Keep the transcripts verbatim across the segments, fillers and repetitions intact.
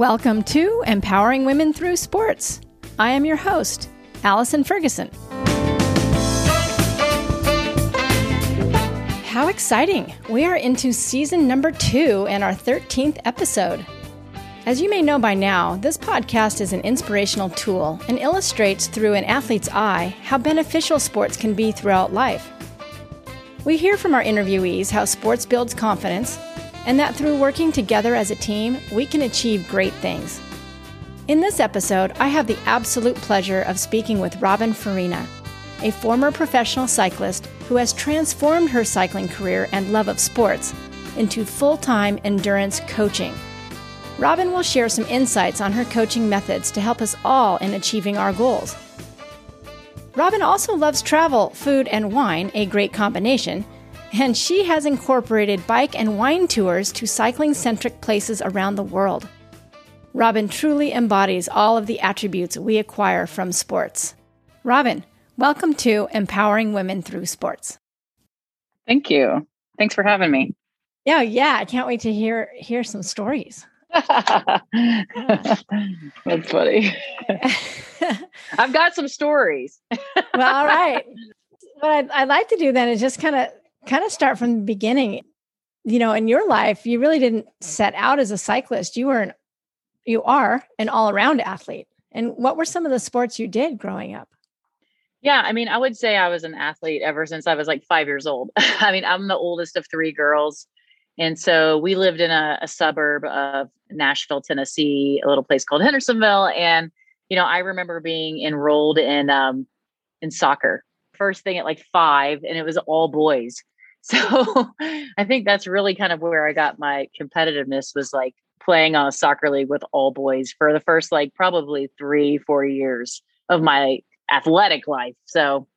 Welcome to Empowering Women Through Sports. I am your host, Allison Ferguson. How exciting! We are into season number two and our thirteenth episode. As you may know by now, this podcast is an inspirational tool and illustrates through an athlete's eye how beneficial sports can be throughout life. We hear from our interviewees how sports builds confidence and that through working together as a team, we can achieve great things. In this episode, I have the absolute pleasure of speaking with Robin Farina, a former professional cyclist who has transformed her cycling career and love of sports into full-time endurance coaching. Robin will share some insights on her coaching methods to help us all in achieving our goals. Robin also loves travel, food, and wine, a great combination, and she has incorporated bike and wine tours to cycling-centric places around the world. Robin truly embodies all of the attributes we acquire from sports. Robin, welcome to Empowering Women Through Sports. Thank you. Thanks for having me. Yeah, yeah. I can't wait to hear hear some stories. That's funny. I've got some stories. Well, all right. What I'd, I'd like to do then is just kind of kind of start from the beginning. You know, in your life, you really didn't set out as a cyclist. You were an, you are an all-around athlete. And what were some of the sports you did growing up? Yeah. I mean, I would say I was an athlete ever since I was like five years old. I mean, I'm the oldest of three girls. And so we lived in a, a suburb of Nashville, Tennessee, a little place called Hendersonville. And, you know, I remember being enrolled in, um, in soccer first thing at like five, and it was all boys. So I think that's really kind of where I got my competitiveness, was like playing on a soccer league with all boys for the first, like probably three, four years of my athletic life. So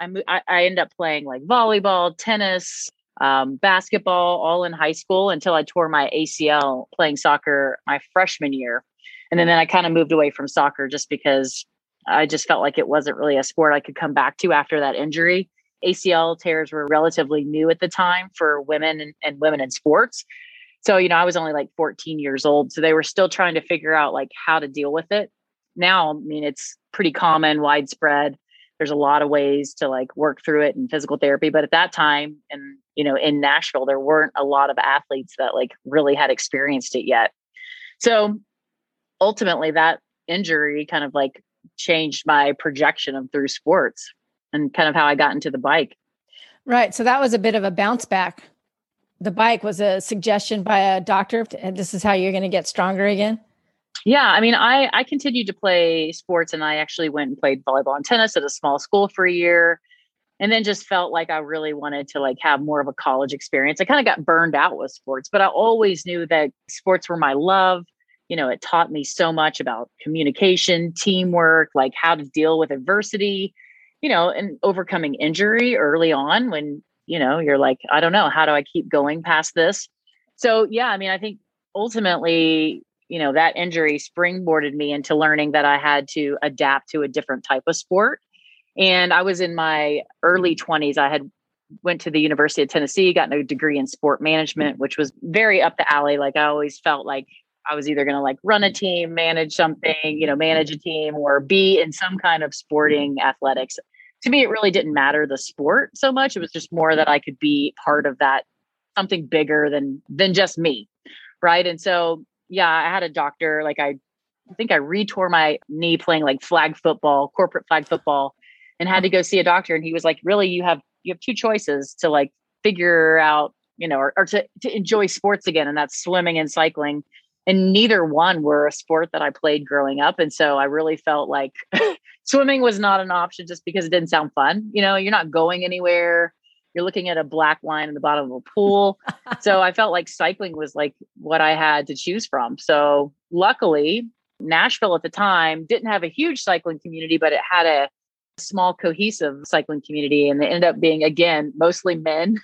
I, I, I ended up playing like volleyball, tennis, um, basketball, all in high school until I tore my A C L playing soccer my freshman year. And then, then I kind of moved away from soccer just because I just felt like it wasn't really a sport I could come back to after that injury. A C L tears were relatively new at the time for women and, and women in sports. So, you know, I was only like fourteen years old. So they were still trying to figure out like how to deal with it. Now, I mean, it's pretty common, widespread. There's a lot of ways to like work through it in physical therapy. But at that time, and, you know, in Nashville, there weren't a lot of athletes that like really had experienced it yet. So ultimately that injury kind of like changed my projection of through sports and kind of how I got into the bike. Right. So that was a bit of a bounce back. The bike was a suggestion by a doctor, and this is how you're going to get stronger again. Yeah. I mean, I, I continued to play sports, and I actually went and played volleyball and tennis at a small school for a year, and then just felt like I really wanted to like have more of a college experience. I kind of got burned out with sports, but I always knew that sports were my love. You know, it taught me so much about communication, teamwork, like how to deal with adversity, you know, and overcoming injury early on when, you know, you're like, I don't know, how do I keep going past this? So, yeah, I mean, I think ultimately, you know, that injury springboarded me into learning that I had to adapt to a different type of sport. And I was in my early twenties. I had went to the University of Tennessee, got a degree in sport management, which was very up the alley. Like I always felt like I was either going to like run a team, manage something, you know, manage a team, or be in some kind of sporting athletics. To me, it really didn't matter the sport so much. It was just more that I could be part of that, something bigger than, than just me. Right. And so, yeah, I had a doctor, like I, I think I re-tore my knee playing like flag football, corporate flag football, and had to go see a doctor. And he was like, really, you have, you have two choices to like figure out, you know, or, or to, to enjoy sports again. And that's swimming and cycling. And neither one were a sport that I played growing up. And so I really felt like swimming was not an option just because it didn't sound fun. You know, you're not going anywhere. You're looking at a black line in the bottom of a pool. So I felt like cycling was like what I had to choose from. So luckily, Nashville at the time didn't have a huge cycling community, but it had a small cohesive cycling community. And they ended up being, again, mostly men.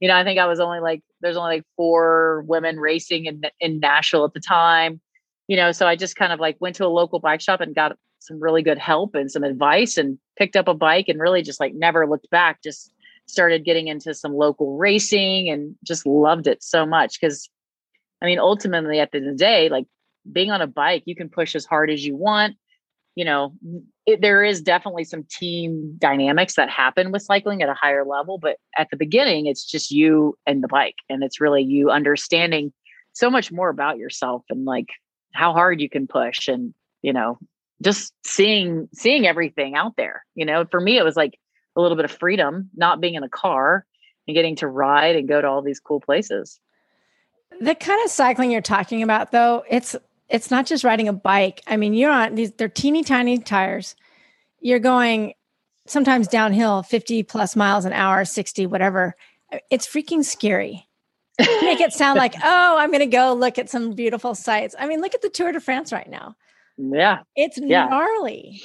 You know, I think I was only like, there's only like four women racing in, in Nashville at the time. You know, so I just kind of like went to a local bike shop and got some really good help and some advice and picked up a bike and really just like never looked back, just started getting into some local racing and just loved it so much. Cause I mean, ultimately at the end of the day, like being on a bike, you can push as hard as you want. You know, it, there is definitely some team dynamics that happen with cycling at a higher level, but at the beginning, it's just you and the bike. And it's really you understanding so much more about yourself and like how hard you can push and, you know, just seeing, seeing everything out there. You know, for me, it was like a little bit of freedom, not being in a car and getting to ride and go to all these cool places. The kind of cycling you're talking about though, it's, it's not just riding a bike. I mean, you're on these, they're teeny tiny tires. You're going sometimes downhill, fifty plus miles an hour, sixty, whatever. It's freaking scary. Make it sound like, oh, I'm going to go look at some beautiful sights. I mean, look at the Tour de France right now. Yeah. It's yeah. gnarly.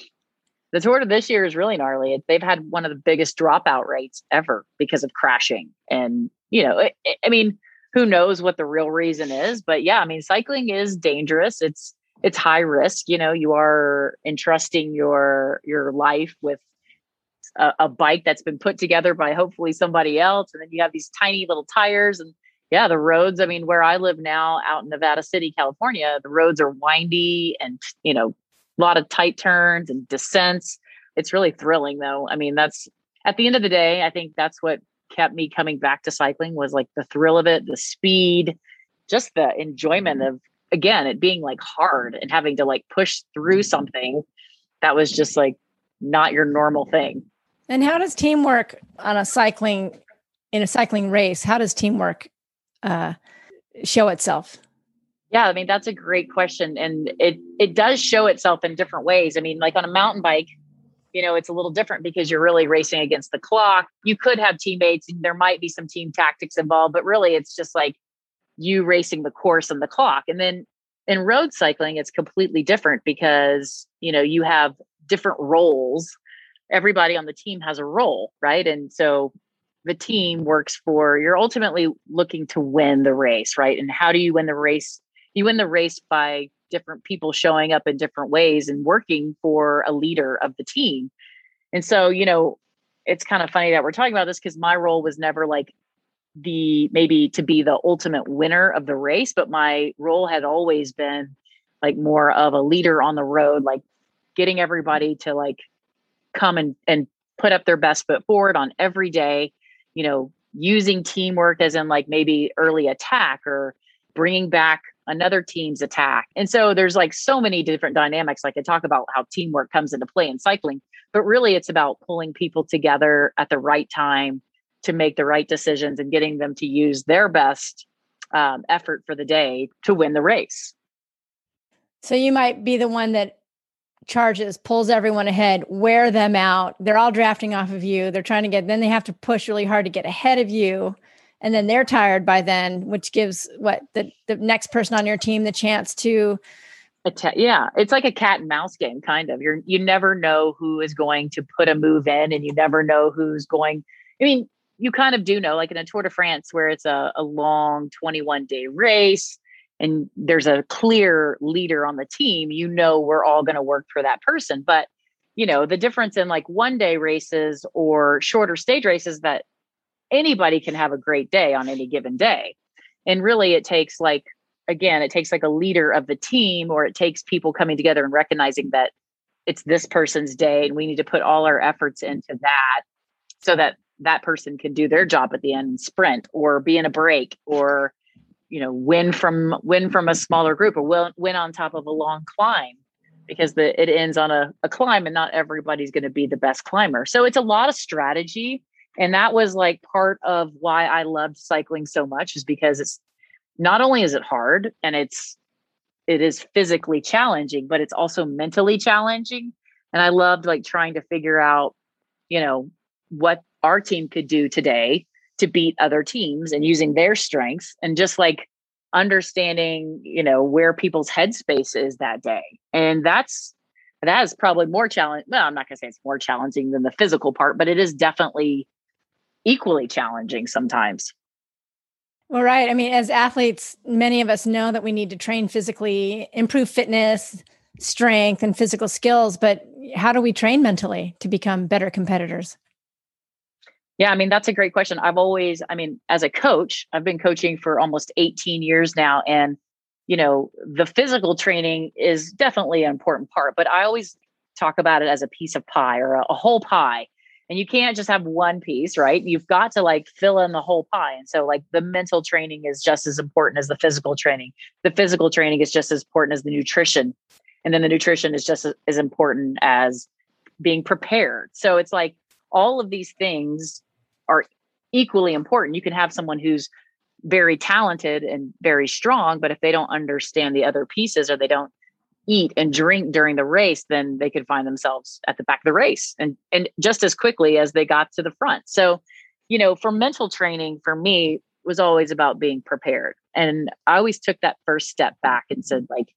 The Tour of this year is really gnarly. They've had one of the biggest dropout rates ever because of crashing. And, you know, it, it, I mean, who knows what the real reason is, but yeah, I mean, cycling is dangerous. It's, it's high risk. You know, you are entrusting your, your life with a, a bike that's been put together by hopefully somebody else. And then you have these tiny little tires and yeah, the roads. I mean, where I live now out in Nevada City, California, the roads are windy and, you know, a lot of tight turns and descents. It's really thrilling though. I mean, that's at the end of the day, I think that's what kept me coming back to cycling was like the thrill of it, the speed, just the enjoyment of, again, it being like hard and having to like push through something that was just like not your normal thing. And how does teamwork on a cycling, in a cycling race, how does teamwork uh, show itself? Yeah. I mean, that's a great question. And it, it does show itself in different ways. I mean, like on a mountain bike, you know, it's a little different because you're really racing against the clock. You could have teammates and there might be some team tactics involved, but really it's just like you racing the course and the clock. And then in road cycling, it's completely different because, you know, you have different roles. Everybody on the team has a role, right? And so the team works for, you're ultimately looking to win the race, right? And how do you win the race? You win the race by different people showing up in different ways and working for a leader of the team. And so, you know, it's kind of funny that we're talking about this because my role was never like the, maybe to be the ultimate winner of the race, but my role had always been like more of a leader on the road, like getting everybody to like come and, and put up their best foot forward on every day, you know, using teamwork as in like maybe early attack or bringing back another team's attack. And so there's like so many different dynamics. I could talk about how teamwork comes into play in cycling, but really it's about pulling people together at the right time to make the right decisions and getting them to use their best um, effort for the day to win the race. So you might be the one that charges, pulls everyone ahead, wear them out. They're all drafting off of you. They're trying to get, then they have to push really hard to get ahead of you. And then they're tired by then, which gives what the, the next person on your team the chance to. Yeah, it's like a cat and mouse game, kind of. You're you never know who is going to put a move in, and you never know who's going. I mean, you kind of do know, like in a Tour de France, where it's a, a long twenty-one day race, and there's a clear leader on the team. You know, we're all going to work for that person, but you know the difference in like one day races or shorter stage races that. Anybody can have a great day on any given day. And really it takes like, again, it takes like a leader of the team, or it takes people coming together and recognizing that it's this person's day and we need to put all our efforts into that so that that person can do their job at the end and sprint or be in a break or, you know, win from, win from a smaller group or win on top of a long climb because the, it ends on a, a climb and not everybody's going to be the best climber. So it's a lot of strategy. And that was like part of why I loved cycling so much is because it's not only is it hard and it's, it is physically challenging, but it's also mentally challenging. And I loved like trying to figure out, you know, what our team could do today to beat other teams and using their strengths and just like understanding, you know, where people's headspace is that day. And that's, that is probably more challenging. Well, I'm not going to say it's more challenging than the physical part, but it is definitely equally challenging sometimes. Well, right. I mean, as athletes, many of us know that we need to train physically, improve fitness, strength, and physical skills, but how do we train mentally to become better competitors? Yeah. I mean, that's a great question. I've always, I mean, as a coach, I've been coaching for almost eighteen years now. And you know, the physical training is definitely an important part, but I always talk about it as a piece of pie or a, a whole pie. And you can't just have one piece, right? You've got to like fill in the whole pie. And so like the mental training is just as important as the physical training. The physical training is just as important as the nutrition. And then the nutrition is just as important as being prepared. So it's like all of these things are equally important. You can have someone who's very talented and very strong, but if they don't understand the other pieces or they don't eat and drink during the race, then they could find themselves at the back of the race and, and just as quickly as they got to the front. So, you know, for mental training, for me, was always about being prepared. And I always took that first step back and said, like,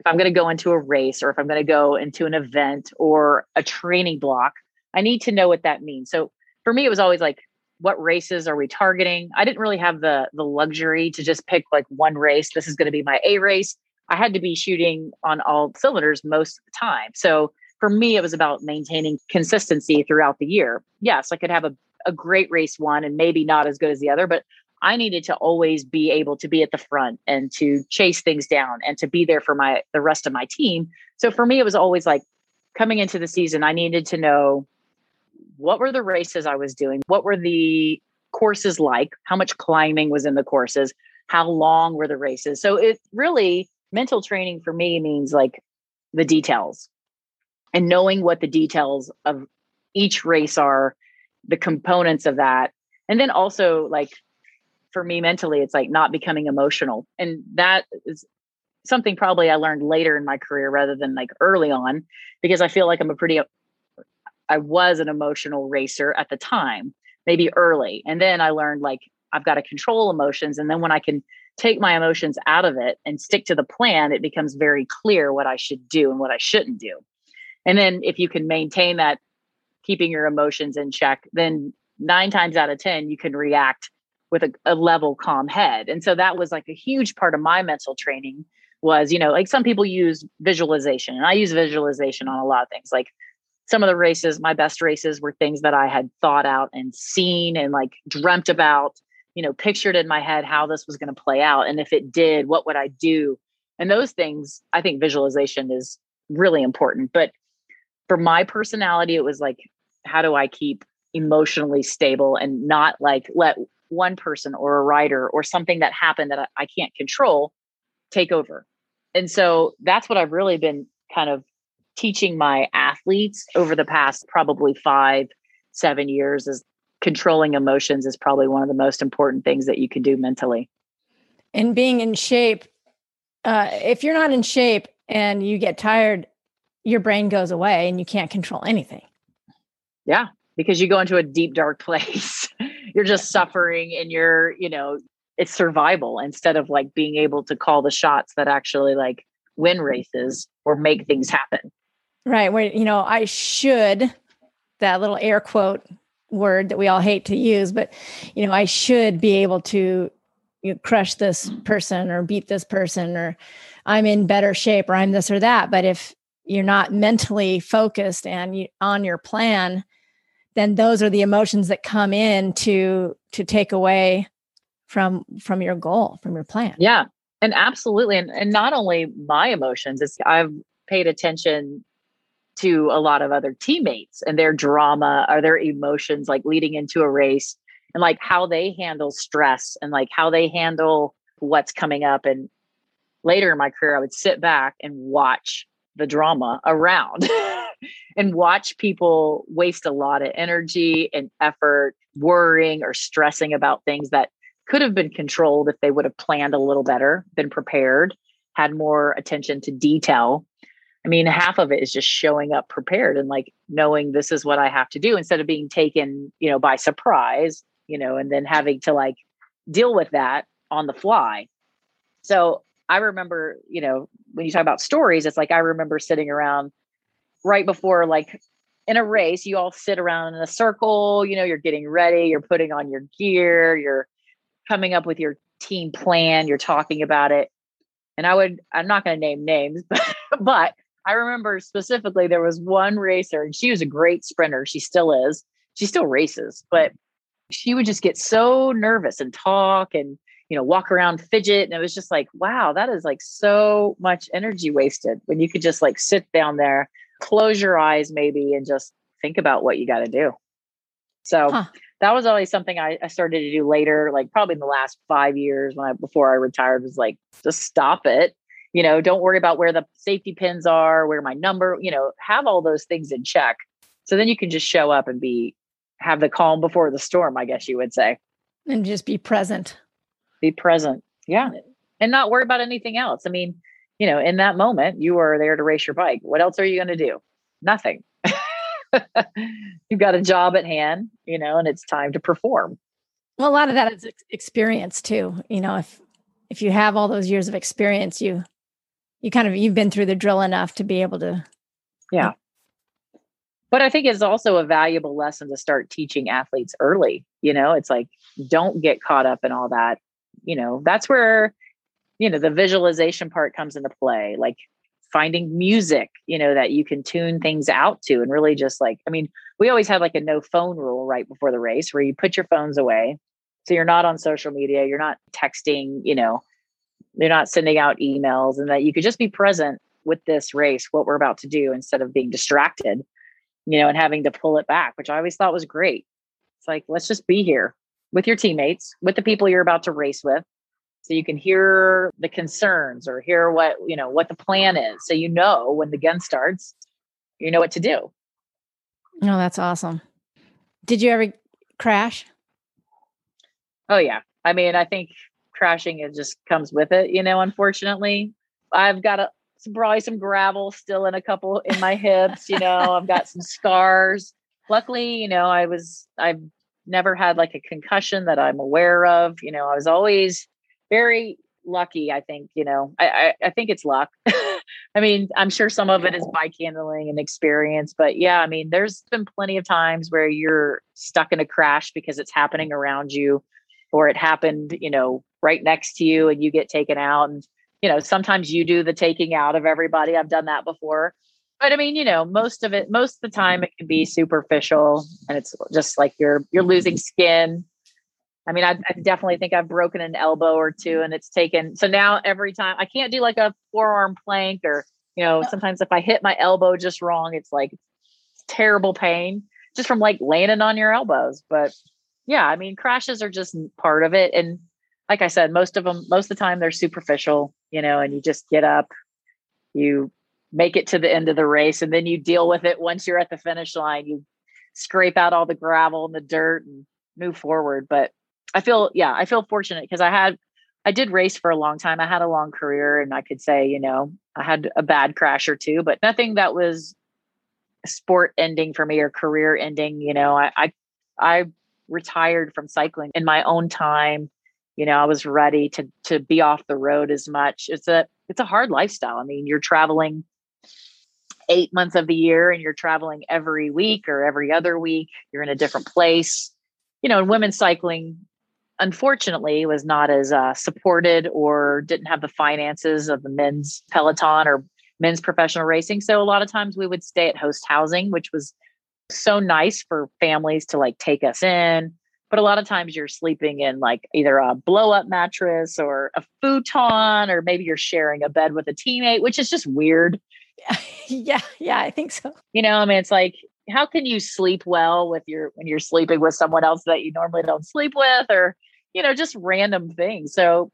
if I'm going to go into a race or if I'm going to go into an event or a training block, I need to know what that means. So for me, it was always like, what races are we targeting? I didn't really have the the luxury to just pick like one race. This is going to be my A race. I had to be shooting on all cylinders most of the time. So for me, it was about maintaining consistency throughout the year. Yes, I could have a, a great race one and maybe not as good as the other, but I needed to always be able to be at the front and to chase things down and to be there for my the rest of my team. So for me, it was always like coming into the season, I needed to know what were the races I was doing? What were the courses like? How much climbing was in the courses? How long were the races? So it really... mental training for me means like the details and knowing what the details of each race are, the components of that. And then also like for me mentally, it's like not becoming emotional. And that is something probably I learned later in my career rather than like early on, because I feel like I'm a pretty, I was an emotional racer at the time, maybe early. And then I learned like, I've got to control emotions. And then when I can take my emotions out of it and stick to the plan, it becomes very clear what I should do and what I shouldn't do. And then if you can maintain that, keeping your emotions in check, then nine times out of ten, you can react with a, a level, calm head. And so that was like a huge part of my mental training was, you know, like some people use visualization, and I use visualization on a lot of things. Like some of the races, my best races were things that I had thought out and seen and like dreamt about, you know, pictured in my head how this was going to play out. And if it did, what would I do? And those things, I think visualization is really important. But for my personality, it was like, how do I keep emotionally stable and not like let one person or a rider or something that happened that I can't control take over? And so that's what I've really been kind of teaching my athletes over the past probably five, seven years is controlling emotions is probably one of the most important things that you can do mentally. And being in shape, uh, if you're not in shape and you get tired, your brain goes away and you can't control anything. Yeah, because you go into a deep, dark place. You're just suffering and you're, you know, it's survival instead of like being able to call the shots that actually like win races or make things happen. Right. Where, you know, I should, that little air quote, word that we all hate to use, but you know, I should be able to, you know, crush this person or beat this person, or I'm in better shape, or I'm this or that. But if you're not mentally focused and you, on your plan, then those are the emotions that come in to to take away from from your goal, from your plan. Yeah, and absolutely, and, and not only my emotions. It's I've paid attention to a lot of other teammates and their drama or their emotions, like leading into a race and like how they handle stress and like how they handle what's coming up. And later in my career, I would sit back and watch the drama around and watch people waste a lot of energy and effort, worrying or stressing about things that could have been controlled if they would have planned a little better, been prepared, had more attention to detail. I mean, half of it is just showing up prepared and like knowing this is what I have to do instead of being taken, you know, by surprise, you know, and then having to like deal with that on the fly. So I remember, you know, when you talk about stories, it's like, I remember sitting around right before, like in a race, you all sit around in a circle, you know, you're getting ready, you're putting on your gear, you're coming up with your team plan, you're talking about it. And I would, I'm not going to name names, but, but I remember specifically there was one racer and she was a great sprinter. She still is. She still races, but she would just get so nervous and talk and, you know, walk around, fidget. And it was just like, wow, that is like so much energy wasted when you could just like sit down there, close your eyes maybe, and just think about what you got to do. So huh. that was always something I, I started to do later, like probably in the last five years when I, before I retired, was like, just stop it. You know, don't worry about where the safety pins are, where my number, you know, have all those things in check. So then you can just show up and be, have the calm before the storm, I guess you would say. And just be present. Be present. Yeah. And not worry about anything else. I mean, you know, in that moment, you are there to race your bike. What else are you going to do? Nothing. You've got a job at hand, you know, and it's time to perform. Well, a lot of that is experience too. You know, if, if you have all those years of experience, you, you kind of, you've been through the drill enough to be able to. Yeah. Like, but I think it's also a valuable lesson to start teaching athletes early. You know, it's like, don't get caught up in all that. You know, that's where, you know, the visualization part comes into play, like finding music, you know, that you can tune things out to. And really just like, I mean, we always had like a no phone rule right before the race where you put your phones away. So you're not on social media, you're not texting, you know, you're not sending out emails, and that you could just be present with this race, what we're about to do, instead of being distracted, you know, and having to pull it back, which I always thought was great. It's like, let's just be here with your teammates, with the people you're about to race with. So you can hear the concerns or hear what, you know, what the plan is. So, you know, when the gun starts, you know what to do. No, oh, that's awesome. Did you ever crash? Oh yeah. I mean, I think crashing, it just comes with it, you know, unfortunately. I've got a, Some, probably some gravel still in a couple in my hips, you know, I've got some scars. Luckily, you know, I was, I've never had like a concussion that I'm aware of. You know, I was always very lucky. I think, you know, I, I, I think it's luck. I mean, I'm sure some of it is bike handling and experience, but yeah, I mean, there's been plenty of times where you're stuck in a crash because it's happening around you, or it happened, you know, right next to you, and you get taken out. And you know, sometimes you do the taking out of everybody. I've done that before. But I mean, you know, most of it, most of the time it can be superficial, and it's just like you're, you're losing skin. I mean, I, I definitely think I've broken an elbow or two, and it's taken. So now every time I can't do like a forearm plank, or, you know, sometimes if I hit my elbow just wrong, it's like terrible pain just from like landing on your elbows. But yeah, I mean, crashes are just part of it. And like I said, most of them, most of the time they're superficial, you know, and you just get up, you make it to the end of the race, and then you deal with it. Once you're at the finish line, you scrape out all the gravel and the dirt and move forward. But I feel, yeah, I feel fortunate because I had, I did race for a long time. I had a long career, and I could say, you know, I had a bad crash or two, but nothing that was sport ending for me or career ending. You know, I, I, I retired from cycling in my own time. You know, I was ready to to be off the road as much. It's a it's a hard lifestyle. I mean, you're traveling eight months of the year, and you're traveling every week or every other week. You're in a different place. You know, and women's cycling, unfortunately, was not as uh, supported, or didn't have the finances of the men's peloton or men's professional racing. So a lot of times we would stay at host housing, which was so nice for families to like take us in. But a lot of times you're sleeping in like either a blow up mattress or a futon, or maybe you're sharing a bed with a teammate, which is just weird. Yeah. Yeah. I think so. You know, I mean, it's like, how can you sleep well with your, when you're sleeping with someone else that you normally don't sleep with, or, you know, just random things. So,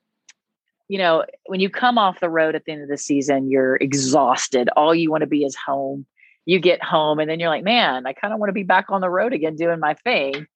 you know, when you come off the road at the end of the season, you're exhausted. All you want to be is home. You get home, and then you're like, man, I kind of want to be back on the road again, doing my thing.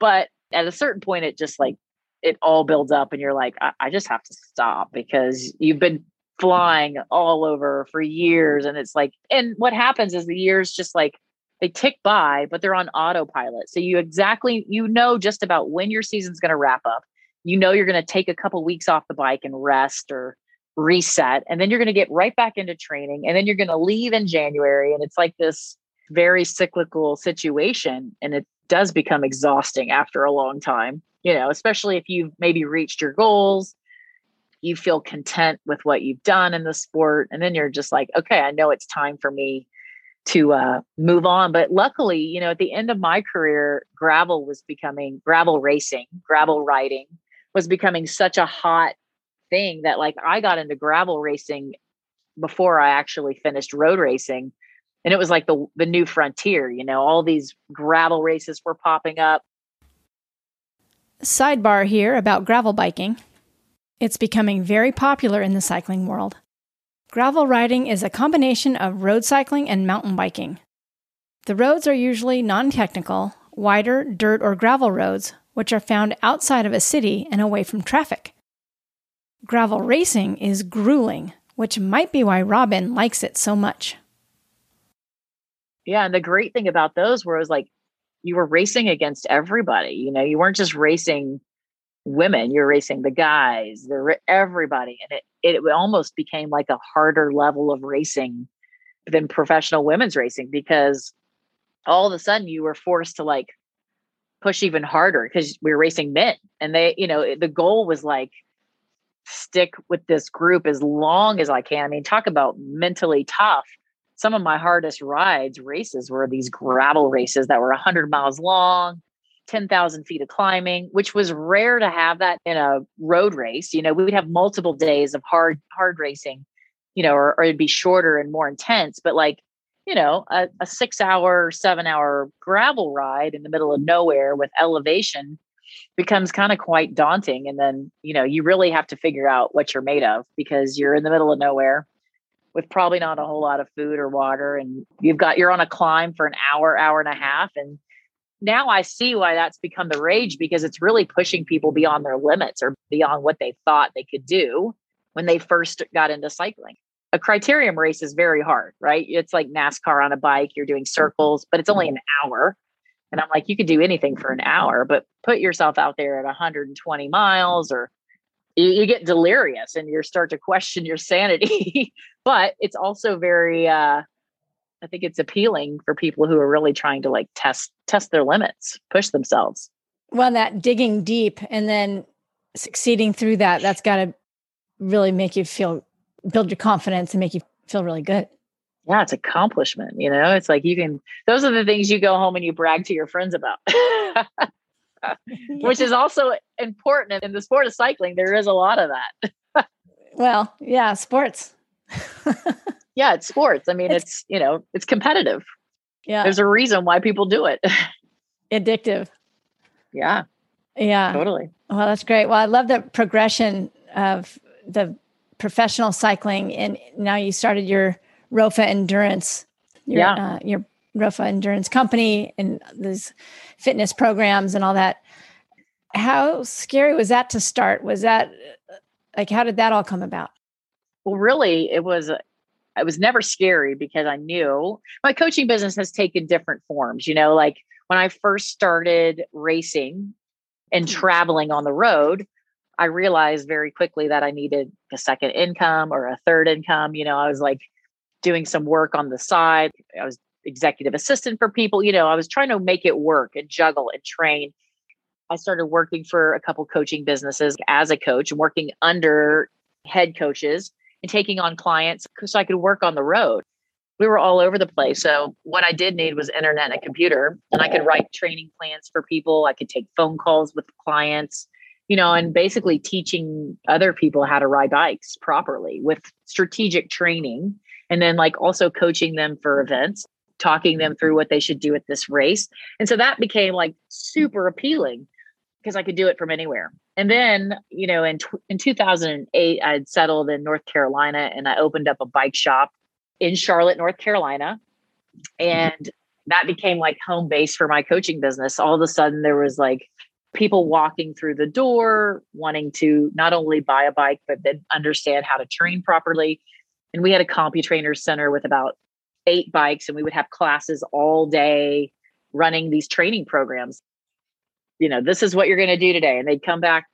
But at a certain point, it just like, it all builds up, and you're like, I, I just have to stop, because you've been flying all over for years. And it's like, and what happens is the years just like, they tick by, but they're on autopilot. So you exactly, you know, just about when your season's going to wrap up. You know, you're going to take a couple weeks off the bike and rest or reset. And then you're going to get right back into training. And then you're going to leave in January. And it's like this very cyclical situation. And it does become exhausting after a long time, you know, especially if you've maybe reached your goals, you feel content with what you've done in the sport. And then you're just like, okay, I know it's time for me to uh, move on. But luckily, you know, at the end of my career, gravel was becoming gravel racing, gravel riding was becoming such a hot thing that like I got into gravel racing before I actually finished road racing. And it was like the the new frontier, you know, all these gravel races were popping up. Sidebar here about gravel biking. It's becoming very popular in the cycling world. Gravel riding is a combination of road cycling and mountain biking. The roads are usually non-technical, wider dirt or gravel roads, which are found outside of a city and away from traffic. Gravel racing is grueling, which might be why Robin likes it so much. Yeah, and the great thing about those was like you were racing against everybody. You know, you weren't just racing women, you're racing the guys, the everybody, and it it almost became like a harder level of racing than professional women's racing, because all of a sudden you were forced to like push even harder because we were racing men, and they, you know, the goal was like stick with this group as long as I can. I mean, talk about mentally tough. Some of my hardest rides, races, were these gravel races that were one hundred miles long, ten thousand feet of climbing, which was rare to have that in a road race. You know, we would have multiple days of hard, hard racing, you know, or, or it'd be shorter and more intense, but like, you know, a, a six hour, seven hour gravel ride in the middle of nowhere with elevation becomes kind of quite daunting. And then, you know, you really have to figure out what you're made of, because you're in the middle of nowhere with probably not a whole lot of food or water. And you've got, you're on a climb for an hour, hour and a half. And now I see why that's become the rage, because it's really pushing people beyond their limits or beyond what they thought they could do when they first got into cycling. A criterium race is very hard, right? It's like NASCAR on a bike, you're doing circles, but it's only an hour. And I'm like, you could do anything for an hour, but put yourself out there at one hundred twenty miles or you, you get delirious and you start to question your sanity. But it's also very, uh, I think it's appealing for people who are really trying to like test, test their limits, push themselves. Well, that digging deep and then succeeding through that, that's got to really make you feel, build your confidence and make you feel really good. Yeah, it's accomplishment. You know, it's like you can, those are the things you go home and you brag to your friends about, which is also important in the sport of cycling. There is a lot of that. Well, yeah, sports. Yeah, it's sports. I mean, it's, it's, you know, it's competitive. Yeah. There's a reason why people do it. Addictive. Yeah. Yeah. Totally. Well, that's great. Well, I love the progression of the professional cycling, and now you started your Rofa Endurance, your, yeah. uh, your Rofa Endurance company and these fitness programs and all that. How scary was that to start? Was that like, how did that all come about? Well, really it was, it was never scary, because I knew my coaching business has taken different forms. You know, like when I first started racing and traveling on the road, I realized very quickly that I needed a second income or a third income. You know, I was like doing some work on the side. I was executive assistant for people. You know, I was trying to make it work and juggle and train. I started working for a couple coaching businesses as a coach, working under head coaches and taking on clients so I could work on the road. We were all over the place. So what I did need was internet and a computer, and I could write training plans for people. I could take phone calls with clients. You know, and basically teaching other people how to ride bikes properly with strategic training. And then like also coaching them for events, talking them through what they should do at this race. And so that became like super appealing because I could do it from anywhere. And then, you know, in, in two thousand eight, I had settled in North Carolina and I opened up a bike shop in Charlotte, North Carolina. And that became like home base for my coaching business. All of a sudden there was like people walking through the door, wanting to not only buy a bike, but then understand how to train properly. And we had a CompuTrainer center with about eight bikes, and we would have classes all day running these training programs. You know, this is what you're going to do today. And they'd come back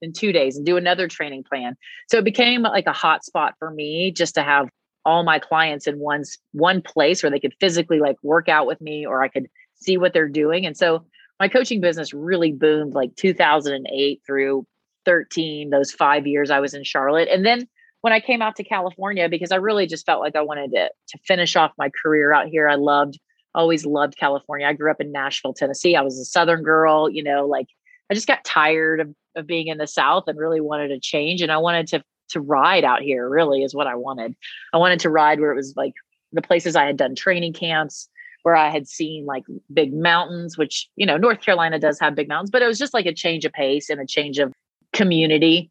in two days and do another training plan. So it became like a hot spot for me just to have all my clients in one, one place where they could physically like work out with me, or I could see what they're doing. And so my coaching business really boomed like two thousand eight through thirteen, those five years I was in Charlotte. And then when I came out to California, because I really just felt like I wanted to, to finish off my career out here. I loved, always loved California. I grew up in Nashville, Tennessee. I was a Southern girl, you know, like I just got tired of, of being in the South and really wanted a change. And I wanted to, to ride out here, really is what I wanted. I wanted to ride where it was like the places I had done training camps, where I had seen like big mountains, which, you know, North Carolina does have big mountains, but it was just like a change of pace and a change of community.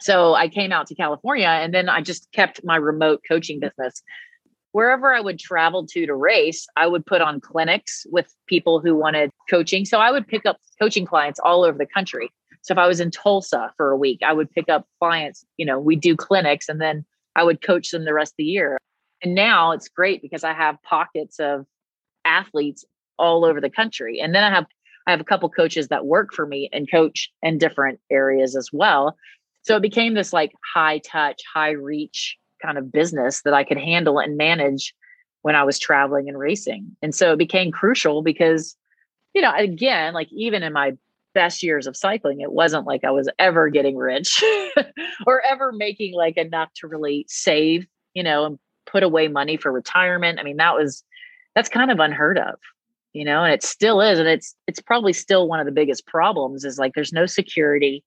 So I came out to California, and then I just kept my remote coaching business. Wherever I would travel to to race, I would put on clinics with people who wanted coaching. So I would pick up coaching clients all over the country. So if I was in Tulsa for a week, I would pick up clients, you know, we do clinics, and then I would coach them the rest of the year. And now it's great because I have pockets of athletes all over the country. And then I have, I have a couple coaches that work for me and coach in different areas as well. So it became this like high touch, high reach kind of business that I could handle and manage when I was traveling and racing. And so it became crucial because, you know, again, like even in my best years of cycling, it wasn't like I was ever getting rich or ever making like enough to really save, you know, and put away money for retirement. I mean, that was, that's kind of unheard of, you know, and it still is. And it's, it's probably still one of the biggest problems is like, there's no security.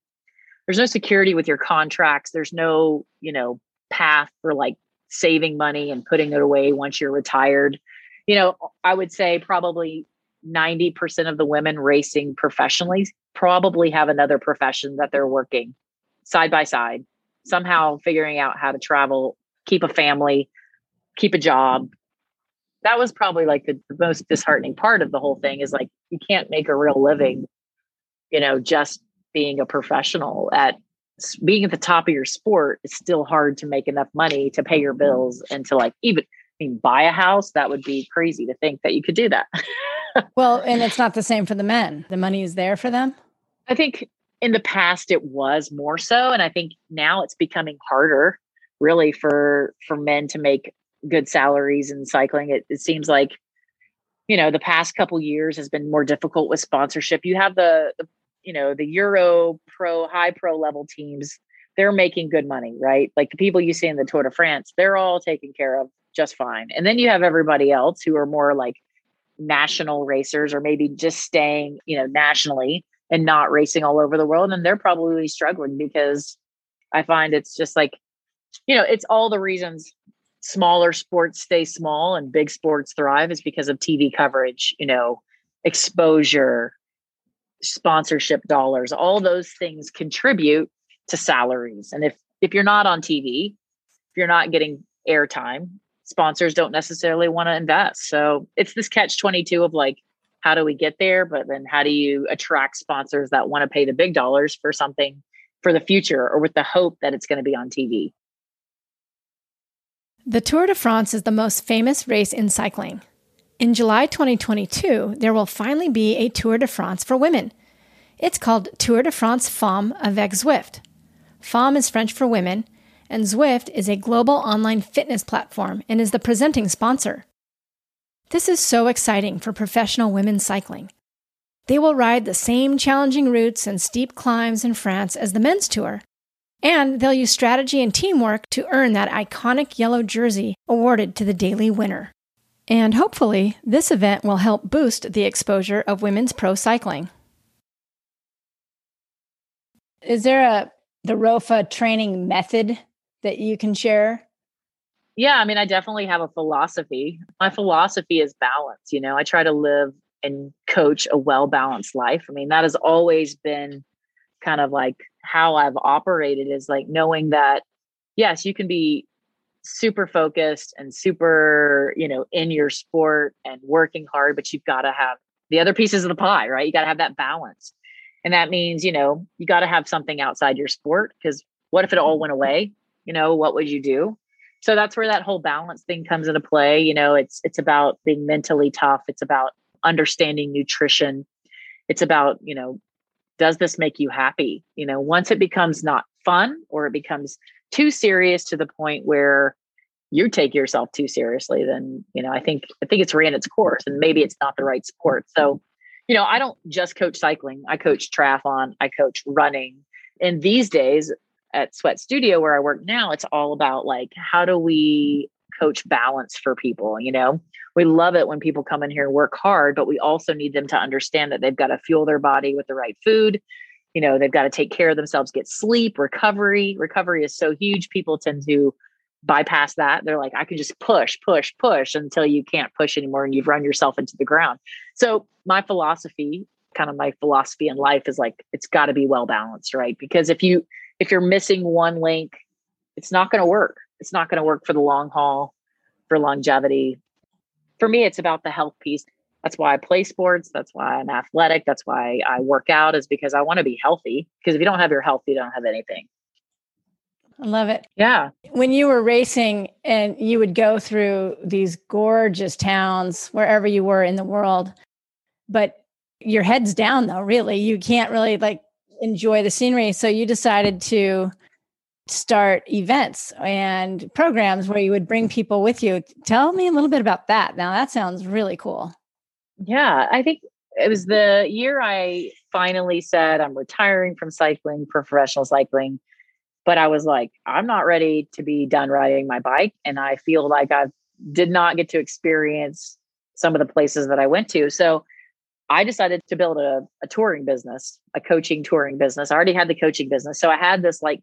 There's no security with your contracts. There's no, you know, path for like saving money and putting it away once you're retired. You know, I would say probably ninety percent of the women racing professionally probably have another profession that they're working side by side, somehow figuring out how to travel, keep a family, keep a job. That was probably like the, the most disheartening part of the whole thing is like, you can't make a real living, you know, just being a professional. At being at the top of your sport, it's still hard to make enough money to pay your bills and to like even I mean, buy a house. That would be crazy to think that you could do that. Well, and it's not the same for the men. The money is there for them. I think in the past it was more so. And I think now it's becoming harder really for, for men to make good salaries in cycling. It, it seems like, you know, the past couple years has been more difficult with sponsorship. You have the, the you know, the Euro pro, high pro level teams, they're making good money, right? Like the people you see in the Tour de France, they're all taken care of just fine. And then you have everybody else who are more like national racers or maybe just staying, you know, nationally and not racing all over the world. And they're probably struggling because I find it's just like, you know, it's all the reasons smaller sports stay small and big sports thrive is because of T V coverage, you know, exposure, sponsorship dollars, all those things contribute to salaries. And if, if you're not on T V, if you're not getting airtime, sponsors don't necessarily want to invest. So it's this catch twenty-two of like, how do we get there? But then how do you attract sponsors that want to pay the big dollars for something for the future or with the hope that it's going to be on T V? The Tour de France is the most famous race in cycling. In July twenty twenty-two, there will finally be a Tour de France for women. It's called Tour de France Femmes avec Zwift. Femmes is French for women, and Zwift is a global online fitness platform and is the presenting sponsor. This is so exciting for professional women cycling. They will ride the same challenging routes and steep climbs in France as the men's tour, and they'll use strategy and teamwork to earn that iconic yellow jersey awarded to the daily winner. And hopefully, this event will help boost the exposure of women's pro cycling. Is there a the Rofa training method that you can share? Yeah, I mean, I definitely have a philosophy. My philosophy is balance. You know, I try to live and coach a well-balanced life. I mean, that has always been kind of like how I've operated is like knowing that, yes, you can be super focused and super, you know, in your sport and working hard, but you've got to have the other pieces of the pie, right? You got to have that balance. And that means, you know, you got to have something outside your sport because what if it all went away? You know, what would you do? So that's where that whole balance thing comes into play. You know, it's, it's about being mentally tough. It's about understanding nutrition. It's about, you know, does this make you happy? You know, once it becomes not fun or it becomes too serious to the point where you take yourself too seriously, then, you know, I think, I think it's ran its course and maybe it's not the right sport. So, you know, I don't just coach cycling. I coach triathlon. I coach running. And these days at Sweat Studio, where I work now, it's all about like, how do we coach balance for people. You know, we love it when people come in here and work hard, but we also need them to understand that they've got to fuel their body with the right food. You know, they've got to take care of themselves, get sleep, recovery. Recovery is so huge. People tend to bypass that. They're like, I can just push, push, push until you can't push anymore and you've run yourself into the ground. So my philosophy, kind of my philosophy in life is like, it's got to be well balanced, right? Because if you, if you're missing one link, it's not going to work. It's not going to work for the long haul, for longevity. For me, it's about the health piece. That's why I play sports. That's why I'm athletic. That's why I work out, is because I want to be healthy. Because if you don't have your health, you don't have anything. I love it. Yeah. When you were racing and you would go through these gorgeous towns, wherever you were in the world, but your head's down though, really, you can't really like enjoy the scenery. So you decided to start events and programs where you would bring people with you. Tell me a little bit about that. Now that sounds really cool. Yeah, I think it was the year I finally said I'm retiring from cycling, professional cycling. But I was like, I'm not ready to be done riding my bike. And I feel like I did not get to experience some of the places that I went to. So I decided to build a, a touring business, a coaching touring business. I already had the coaching business. So I had this like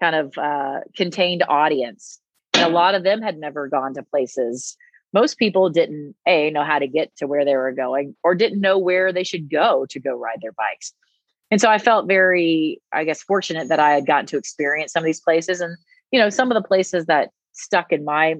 kind of uh, contained audience. And a lot of them had never gone to places. Most people didn't A, know how to get to where they were going, or didn't know where they should go to go ride their bikes. And so I felt very, I guess, fortunate that I had gotten to experience some of these places. And, you know, some of the places that stuck in my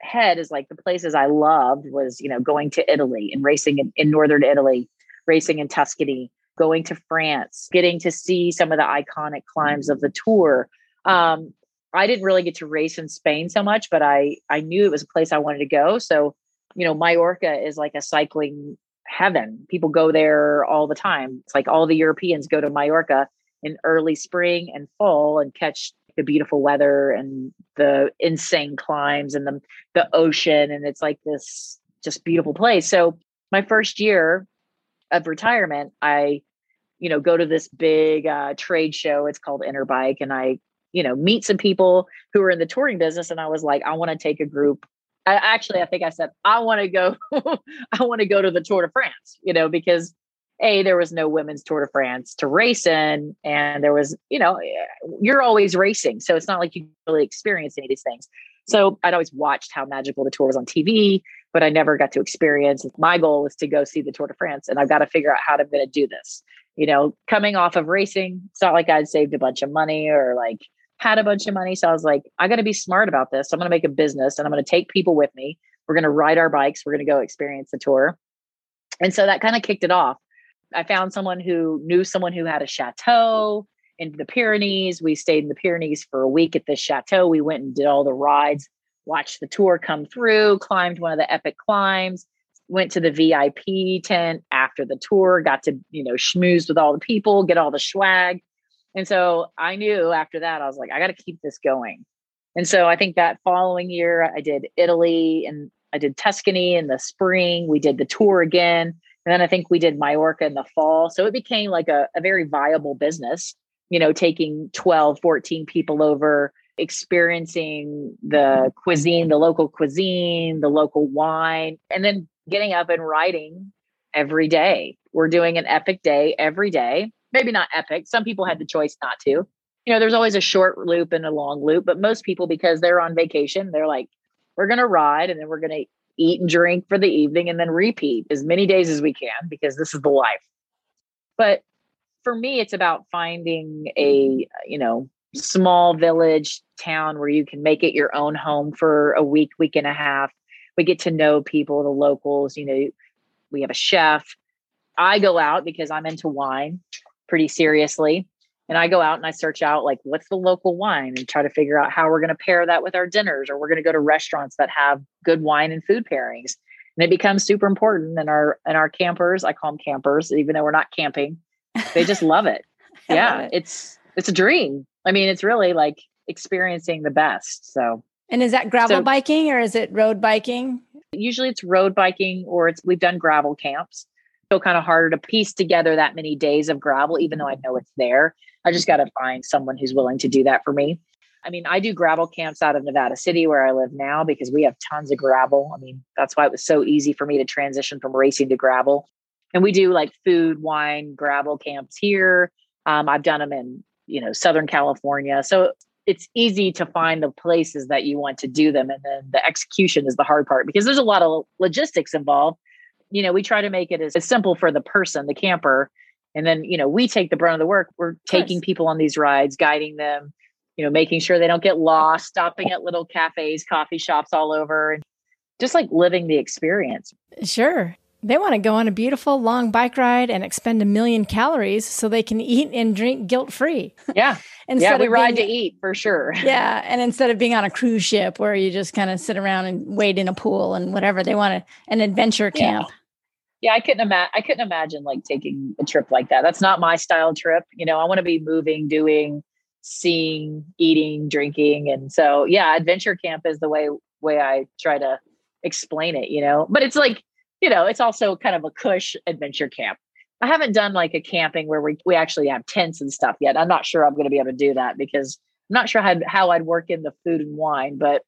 head is like the places I loved was, you know, going to Italy and racing in, in Northern Italy, racing in Tuscany, going to France, getting to see some of the iconic climbs of the Tour. Um, I didn't really get to race in Spain so much, but I, I knew it was a place I wanted to go. So, you know, Mallorca is like a cycling heaven. People go there all the time. It's like all the Europeans go to Mallorca in early spring and fall and catch the beautiful weather and the insane climbs and the, the ocean. And it's like this just beautiful place. So my first year of retirement, I, you know, go to this big uh, trade show. It's called Interbike. And I, you know, meet some people who are in the touring business. And I was like, I want to take a group. I actually, I think I said, I want to go, I want to go to the Tour de France, you know, because A, there was no women's Tour de France to race in. And there was, you know, you're always racing. So it's not like you really experience any of these things. So I'd always watched how magical the Tour was on T V, but I never got to experience. My goal was to go see the Tour de France, and I've got to figure out how I'm going to do this. You know, coming off of racing, it's not like I'd saved a bunch of money or like had a bunch of money. So I was like, I got to be smart about this. So I'm going to make a business and I'm going to take people with me. We're going to ride our bikes. We're going to go experience the Tour. And so that kind of kicked it off. I found someone who knew someone who had a chateau in the Pyrenees. We stayed in the Pyrenees for a week at this chateau. We went and did all the rides, watched the Tour come through, climbed one of the epic climbs, went to the V I P tent after the Tour, got to, you know, schmooze with all the people, get all the swag. And so I knew after that, I was like, I got to keep this going. And so I think that following year, I did Italy and I did Tuscany in the spring. We did the Tour again. And then I think we did Mallorca in the fall. So it became like a, a very viable business, you know, taking twelve, fourteen people over, experiencing the cuisine, the local cuisine, the local wine, and then getting up and riding every day. We're doing an epic day every day. Maybe not epic. Some people had the choice not to. You know, there's always a short loop and a long loop, but most people, because they're on vacation, they're like, we're going to ride and then we're going to eat and drink for the evening and then repeat as many days as we can, because this is the life. But for me, it's about finding a, you know, small village town where you can make it your own home for a week, week and a half. We get to know people, the locals, you know, we have a chef. I go out because I'm into wine pretty seriously. And I go out and I search out like, what's the local wine, and try to figure out how we're going to pair that with our dinners, or we're going to go to restaurants that have good wine and food pairings. And it becomes super important. And our, and our campers, I call them campers, even though we're not camping, they just love it. Yeah. Love it. It's, it's a dream. I mean, it's really like experiencing the best. So. And is that gravel so, biking, or is it road biking? Usually it's road biking, or it's, we've done gravel camps. So kind of harder to piece together that many days of gravel, even though I know it's there. I just got to find someone who's willing to do that for me. I mean, I do gravel camps out of Nevada City where I live now because we have tons of gravel. I mean, that's why it was so easy for me to transition from racing to gravel. And we do like food, wine, gravel camps here. Um, I've done them in, you know, Southern California. So it's easy to find the places that you want to do them. And then the execution is the hard part because there's a lot of logistics involved. You know, we try to make it as, as simple for the person, the camper. And then, you know, we take the brunt of the work. We're taking people on these rides, guiding them, you know, making sure they don't get lost, stopping at little cafes, coffee shops all over, and just like living the experience. Sure. They want to go on a beautiful long bike ride and expend a million calories so they can eat and drink guilt-free. Yeah. yeah, we ride being, to eat for sure. Yeah. And instead of being on a cruise ship where you just kind of sit around and wade in a pool and whatever, they want a, an adventure camp. Yeah. yeah I couldn't imagine. I couldn't imagine like taking a trip like that. That's not my style trip. You know, I want to be moving, doing, seeing, eating, drinking. And so, yeah, adventure camp is the way, way I try to explain it, you know, but it's like, you know, it's also kind of a cush adventure camp. I haven't done like a camping where we, we actually have tents and stuff yet. I'm not sure I'm going to be able to do that because I'm not sure how, how I'd work in the food and wine, but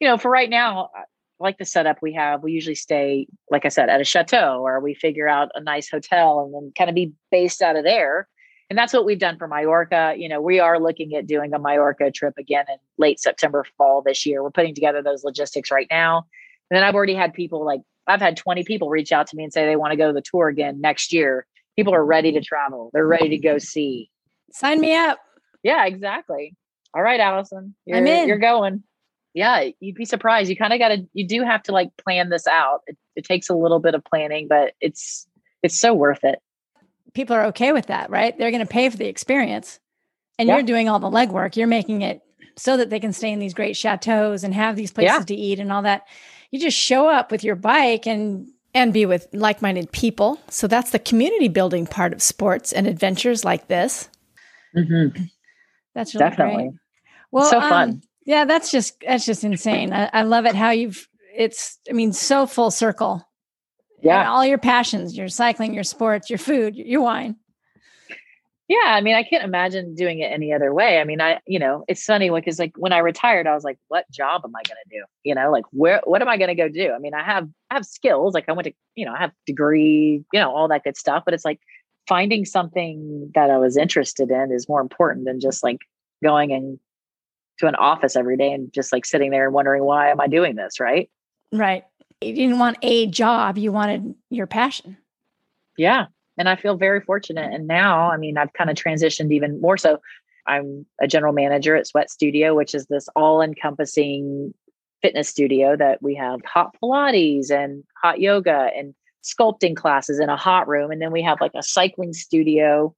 you know, for right now, I like the setup we have. We usually stay, like I said, at a chateau or we figure out a nice hotel and then kind of be based out of there. And that's what we've done for Mallorca. You know, we are looking at doing a Mallorca trip again in late September, fall this year. We're putting together those logistics right now. And then I've already had people like, I've had twenty people reach out to me and say they want to go to the tour again next year. People are ready to travel. They're ready to go see. Sign me up. Yeah, exactly. All right, Allison. You're, I'm in. You're going. Yeah, you'd be surprised. You kind of got to, you do have to like plan this out. It, it takes a little bit of planning, but it's, it's so worth it. People are okay with that, right? They're going to pay for the experience and yeah. You're doing all the legwork. You're making it so that they can stay in these great chateaus and have these places yeah. to eat and all that. You just show up with your bike and and be with like-minded people. So that's the community building part of sports and adventures like this. Mm-hmm. That's really Definitely. Great. Well, it's so fun. Um, yeah, that's just that's just insane. I, I love it how you've it's. I mean, so full circle. Yeah, and all your passions, your cycling, your sports, your food, your wine. Yeah, I mean, I can't imagine doing it any other way. I mean, I, you know, it's funny because like when I retired, I was like, what job am I going to do? You know, like where, what am I going to go do? I mean, I have, I have skills. Like I went to, you know, I have degree, you know, all that good stuff, but it's like finding something that I was interested in is more important than just like going in to an office every day and just like sitting there and wondering, why am I doing this? Right. Right. You didn't want a job. You wanted your passion. Yeah. And I feel very fortunate. And now, I mean, I've kind of transitioned even more. So I'm a general manager at Sweat Studio, which is this all-encompassing fitness studio that we have hot Pilates and hot yoga and sculpting classes in a hot room. And then we have like a cycling studio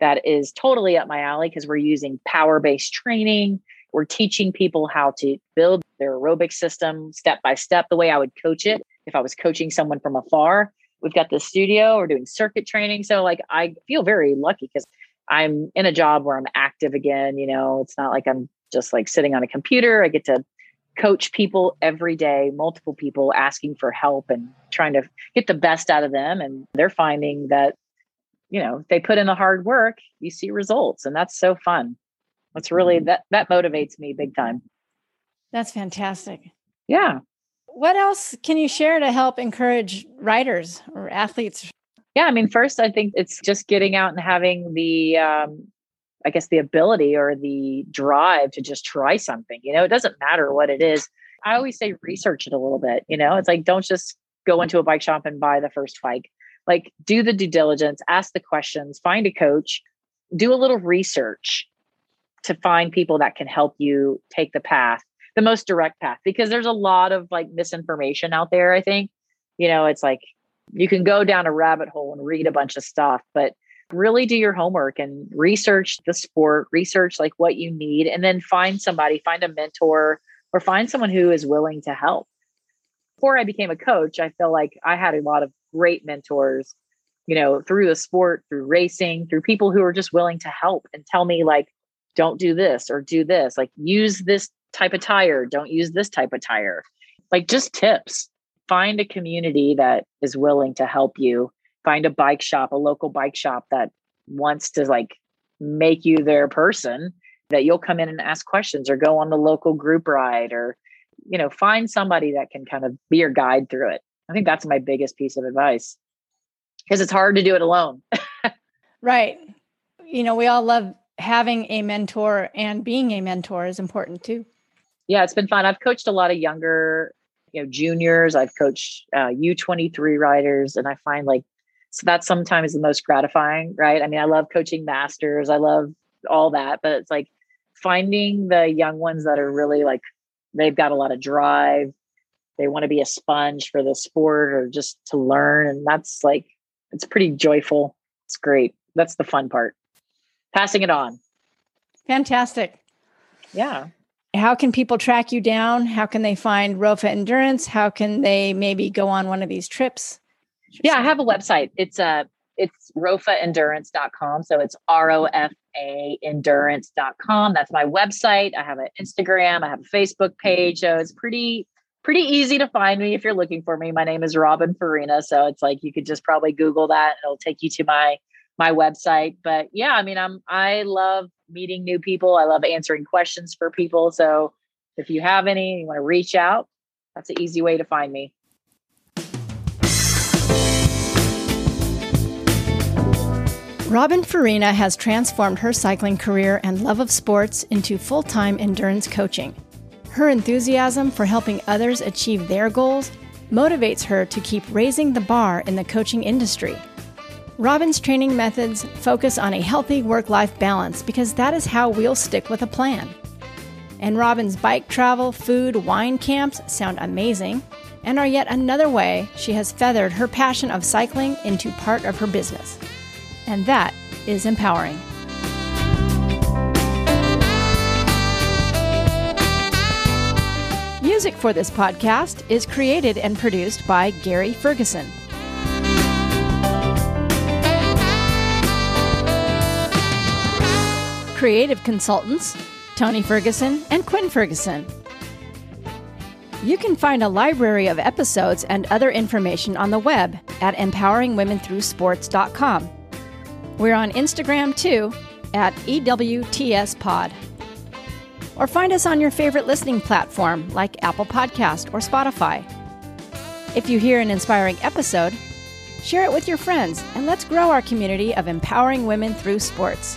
that is totally up my alley because we're using power-based training. We're teaching people how to build their aerobic system step-by-step, the way I would coach it if I was coaching someone from afar. We've got the studio, we're doing circuit training. So like, I feel very lucky because I'm in a job where I'm active again. You know, it's not like I'm just like sitting on a computer. I get to coach people every day, multiple people asking for help and trying to get the best out of them. And they're finding that, you know, if they put in the hard work, you see results. And that's so fun. That's really, that, that motivates me big time. That's fantastic. Yeah. What else can you share to help encourage riders or athletes? Yeah, I mean, first, I think it's just getting out and having the, um, I guess, the ability or the drive to just try something. You know, it doesn't matter what it is. I always say research it a little bit. You know, it's like, don't just go into a bike shop and buy the first bike. Like, do the due diligence, ask the questions, find a coach, do a little research to find people that can help you take the path. The most direct path, because there's a lot of like misinformation out there. I think, you know, it's like you can go down a rabbit hole and read a bunch of stuff, but really do your homework and research the sport, research like what you need, and then find somebody, find a mentor or find someone who is willing to help. Before I became a coach, I feel like I had a lot of great mentors, you know, through the sport, through racing, through people who are just willing to help and tell me like, don't do this or do this, like use this type of tire. Don't use this type of tire. Like just tips. Find a community that is willing to help you. Find a bike shop, a local bike shop that wants to like make you their person that you'll come in and ask questions or go on the local group ride or, you know, find somebody that can kind of be your guide through it. I think that's my biggest piece of advice because it's hard to do it alone. Right. You know, we all love having a mentor, and being a mentor is important too. Yeah, it's been fun. I've coached a lot of younger, you know, juniors. I've coached uh, U twenty-three riders, and I find like, so that's sometimes the most gratifying, right? I mean, I love coaching masters. I love all that, but it's like finding the young ones that are really like, they've got a lot of drive. They want to be a sponge for the sport or just to learn. And that's like, it's pretty joyful. It's great. That's the fun part. Passing it on. Fantastic. Yeah. How can people track you down? How can they find Rofa Endurance? How can they maybe go on one of these trips? Yeah, I have a website. It's uh, it's rofa endurance dot com. So it's R O F A endurance dot com. That's my website. I have an Instagram. I have a Facebook page. So it's pretty, pretty easy to find me if you're looking for me. My name is Robin Farina. So it's like, you could just probably Google that. It'll take you to my, my website. But yeah, I mean, I'm, I love meeting new people. I love answering questions for people. So if you have any, you want to reach out, that's an easy way to find me. Robin Farina has transformed her cycling career and love of sports into full-time endurance coaching. Her enthusiasm for helping others achieve their goals motivates her to keep raising the bar in the coaching industry. Robin's training methods focus on a healthy work-life balance because that is how we'll stick with a plan. And Robin's bike travel, food, wine camps sound amazing and are yet another way she has feathered her passion of cycling into part of her business. And that is empowering. Music for this podcast is created and produced by Gary Ferguson. Creative consultants, Tony Ferguson and Quinn Ferguson. You can find a library of episodes and other information on the web at empowering women through sports dot com. We're on Instagram, too, at E W T S Pod. Or find us on your favorite listening platform, like Apple Podcast or Spotify. If you hear an inspiring episode, share it with your friends, and let's grow our community of empowering women through sports.